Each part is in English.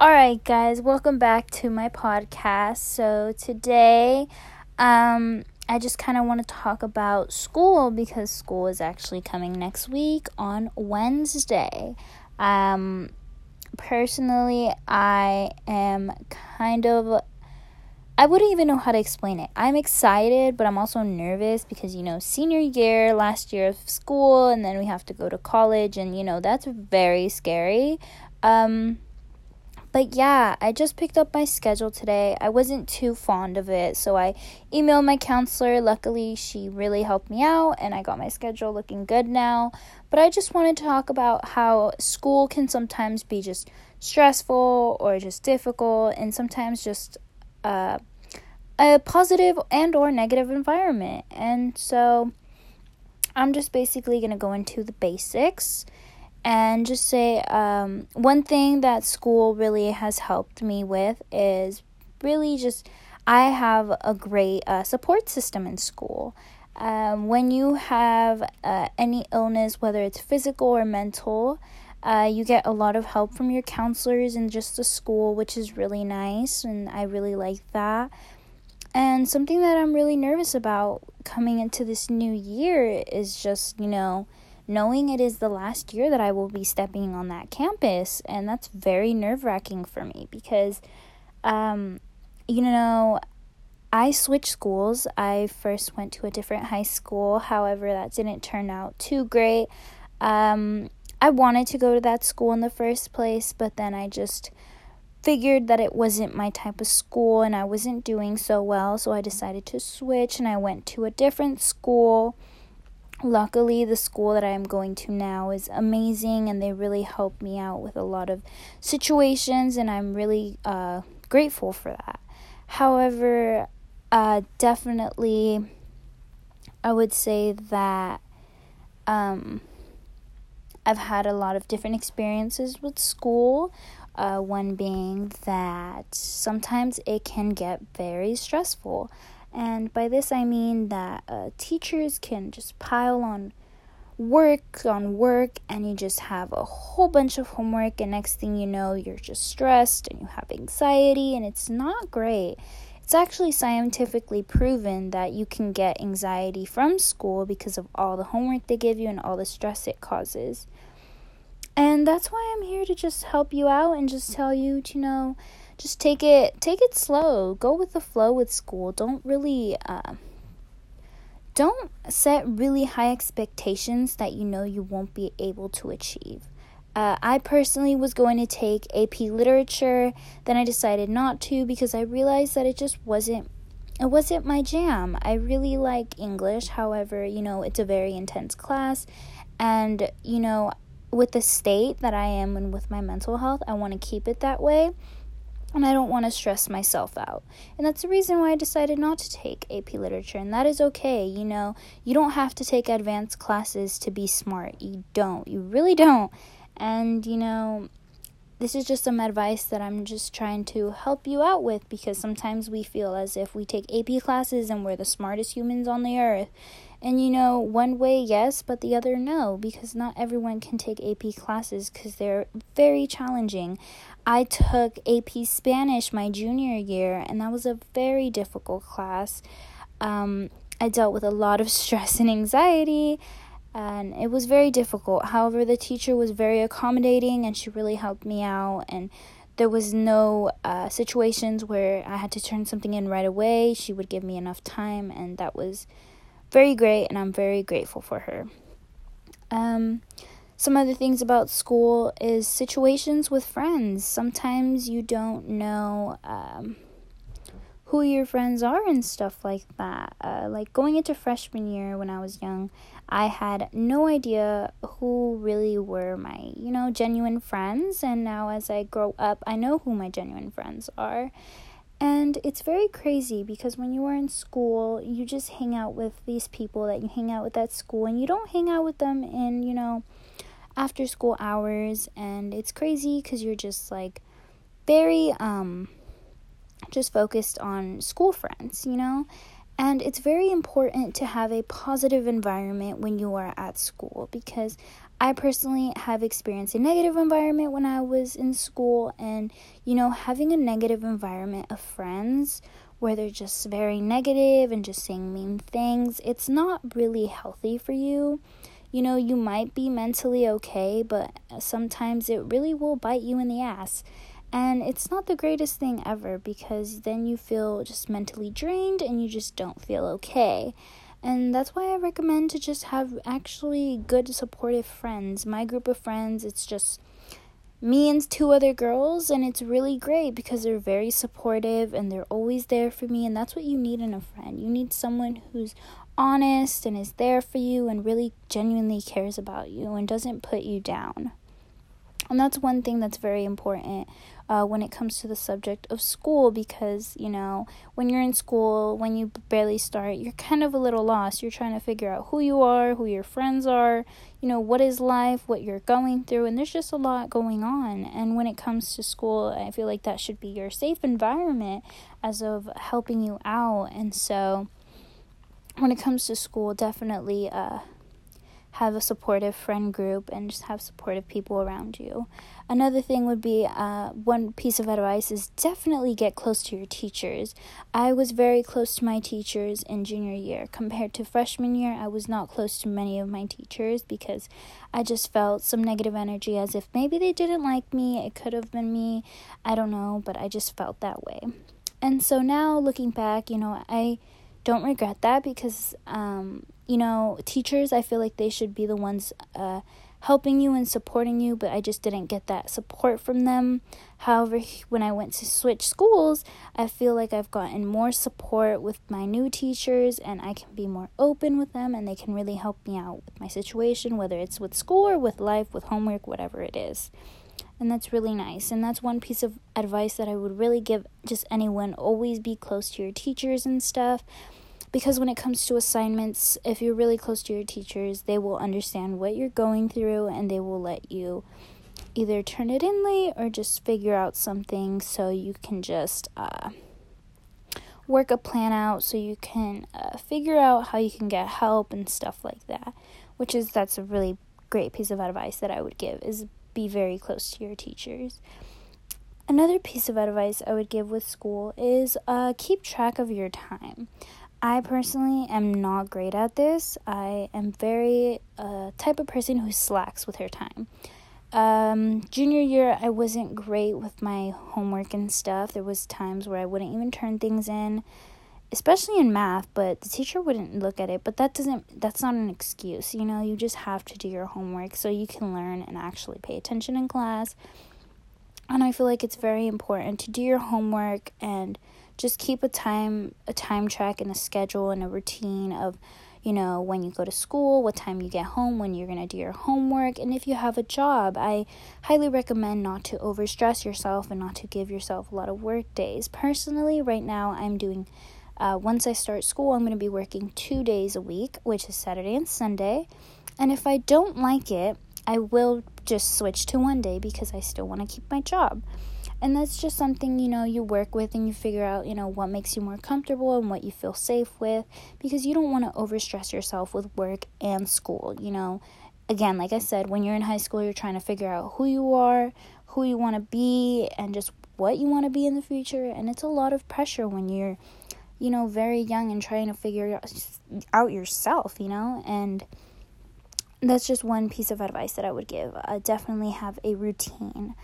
Alright guys, welcome back to my podcast. So today, I just kind of want to talk about school because school is actually coming next week on Wednesday. Personally, I am kind of, I wouldn't even know how to explain it. I'm excited, but I'm also nervous because, you know, senior year, last year of school, and then we have to go to college and, you know, that's very scary. But yeah, I just picked up my schedule today. I wasn't too fond of it, so I emailed my counselor. Luckily, she really helped me out, and I got my schedule looking good now. But I just wanted to talk about how school can sometimes be just stressful or just difficult, and sometimes just a positive and or negative environment. And so I'm just basically going to go into the basics and just say one thing that school really has helped me with is really just I have a great support system in school. When you have any illness, whether it's physical or mental, you get a lot of help from your counselors and just the school, which is really nice, and I really like that. And something that I'm really nervous about coming into this new year is just, you know, knowing it is the last year that I will be stepping on that campus. And that's very nerve-wracking for me because, you know, I switched schools. I first went to a different high school. However, that didn't turn out too great. I wanted to go to that school in the first place, but then I just figured that it wasn't my type of school and I wasn't doing so well. So I decided to switch and I went to a different school. Luckily, the school that I'm going to now is amazing and they really helped me out with a lot of situations, and I'm really grateful for that. However, definitely, I would say that I've had a lot of different experiences with school, one being that sometimes it can get very stressful. And by this, I mean that teachers can just pile on work, and you just have a whole bunch of homework, and next thing you know, you're just stressed, and you have anxiety, and it's not great. It's actually scientifically proven that you can get anxiety from school because of all the homework they give you and all the stress it causes. And that's why I'm here to just help you out and just tell you to, you know, just take it slow. Go with the flow with school. Don't set really high expectations that you know you won't be able to achieve. I personally was going to take AP Literature, then I decided not to because I realized that it wasn't my jam. I really like English, however, you know, it's a very intense class, and you know, with the state that I am and with my mental health, I want to keep it that way. And I don't want to stress myself out. And that's the reason why I decided not to take AP Literature. And that is okay, you know. You don't have to take advanced classes to be smart. You don't. You really don't. And, you know, this is just some advice that I'm just trying to help you out with. Because sometimes we feel as if we take AP classes and we're the smartest humans on the earth. And, you know, one way, yes, but the other, no, because not everyone can take AP classes because they're very challenging. I took AP Spanish my junior year, and that was a very difficult class. I dealt with a lot of stress and anxiety, and it was very difficult. However, the teacher was very accommodating, and she really helped me out, and there was no situations where I had to turn something in right away. She would give me enough time, and that was very great, and I'm very grateful for her. Some other things about school is situations with friends. Sometimes you don't know who your friends are and stuff like that. Like going into freshman year when I was young, I had no idea who really were my, you know, genuine friends. And now as I grow up, I know who my genuine friends are. And it's very crazy because when you are in school, you just hang out with these people that you hang out with at school, and you don't hang out with them in, you know, after school hours. And it's crazy because you're just like very just focused on school friends, you know. And it's very important to have a positive environment when you are at school, because I personally have experienced a negative environment when I was in school, and, you know, having a negative environment of friends where they're just very negative and just saying mean things, it's not really healthy for you. You know, you might be mentally okay, but sometimes it really will bite you in the ass. And it's not the greatest thing ever, because then you feel just mentally drained and you just don't feel okay. And that's why I recommend to just have actually good, supportive friends. My group of friends, it's just me and two other girls, and it's really great because they're very supportive and they're always there for me, and that's what you need in a friend. You need someone who's honest and is there for you and really genuinely cares about you and doesn't put you down. And that's one thing that's very important when it comes to the subject of school, because, you know, when you're in school, when you barely start, you're kind of a little lost. You're trying to figure out who you are, who your friends are, you know, what is life, what you're going through, and there's just a lot going on. And when it comes to school, I feel like that should be your safe environment as of helping you out. And so when it comes to school, definitely have a supportive friend group and just have supportive people around you. Another thing would be, one piece of advice is definitely get close to your teachers. I was very close to my teachers in junior year. Compared to freshman year, I was not close to many of my teachers because I just felt some negative energy, as if maybe they didn't like me. It could have been me. I don't know, but I just felt that way. And so now looking back, you know, I don't regret that because, you know, teachers, I feel like they should be the ones helping you and supporting you, but I just didn't get that support from them. However, when I went to switch schools, I feel like I've gotten more support with my new teachers, and I can be more open with them, and they can really help me out with my situation, whether it's with school or with life, with homework, whatever it is. And that's really nice. And that's one piece of advice that I would really give just anyone. Always be close to your teachers and stuff. Because when it comes to assignments, if you're really close to your teachers, they will understand what you're going through, and they will let you either turn it in late or just figure out something so you can just work a plan out, so you can figure out how you can get help and stuff like that, that's a really great piece of advice that I would give, is be very close to your teachers. Another piece of advice I would give with school is keep track of your time. I personally am not great at this. I am very type of person who slacks with her time. Junior year, I wasn't great with my homework and stuff. There was times where I wouldn't even turn things in, especially in math, but the teacher wouldn't look at it. But that's not an excuse. You know, you just have to do your homework so you can learn and actually pay attention in class. And I feel like it's very important to do your homework and just keep a time track and a schedule and a routine of, you know, when you go to school, what time you get home, when you're going to do your homework. And if you have a job, I highly recommend not to overstress yourself and not to give yourself a lot of work days. Personally, right now, I'm doing, once I start school, I'm going to be working 2 days a week, which is Saturday and Sunday. And if I don't like it, I will just switch to one day because I still want to keep my job. And that's just something, you know, you work with and you figure out, you know, what makes you more comfortable and what you feel safe with, because you don't want to overstress yourself with work and school. You know, again, like I said, when you're in high school, you're trying to figure out who you are, who you want to be, and just what you want to be in the future. And it's a lot of pressure when you're, you know, very young and trying to figure out yourself, you know, and that's just one piece of advice that I would give. Definitely have a routine.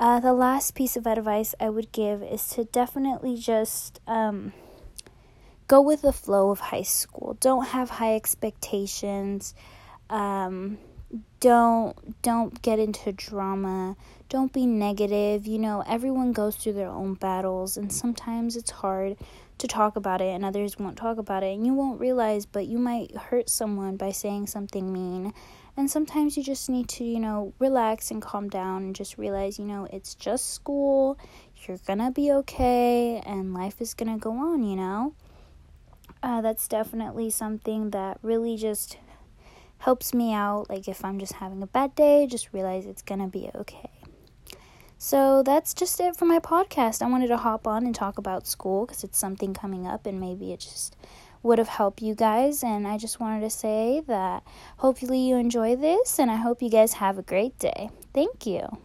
The last piece of advice I would give is to definitely just go with the flow of high school. Don't have high expectations. Don't get into drama. Don't be negative. You know, everyone goes through their own battles, and sometimes it's hard to talk about it, and others won't talk about it, and you won't realize, but you might hurt someone by saying something mean. And sometimes you just need to, you know, relax and calm down and just realize, you know, it's just school, you're gonna be okay, and life is gonna go on, you know. That's definitely something that really just helps me out. Like, if I'm just having a bad day, just realize it's gonna be okay. So that's just it for my podcast. I wanted to hop on and talk about school because it's something coming up, and maybe it just would have helped you guys. And I just wanted to say that hopefully you enjoy this, and I hope you guys have a great day. Thank you.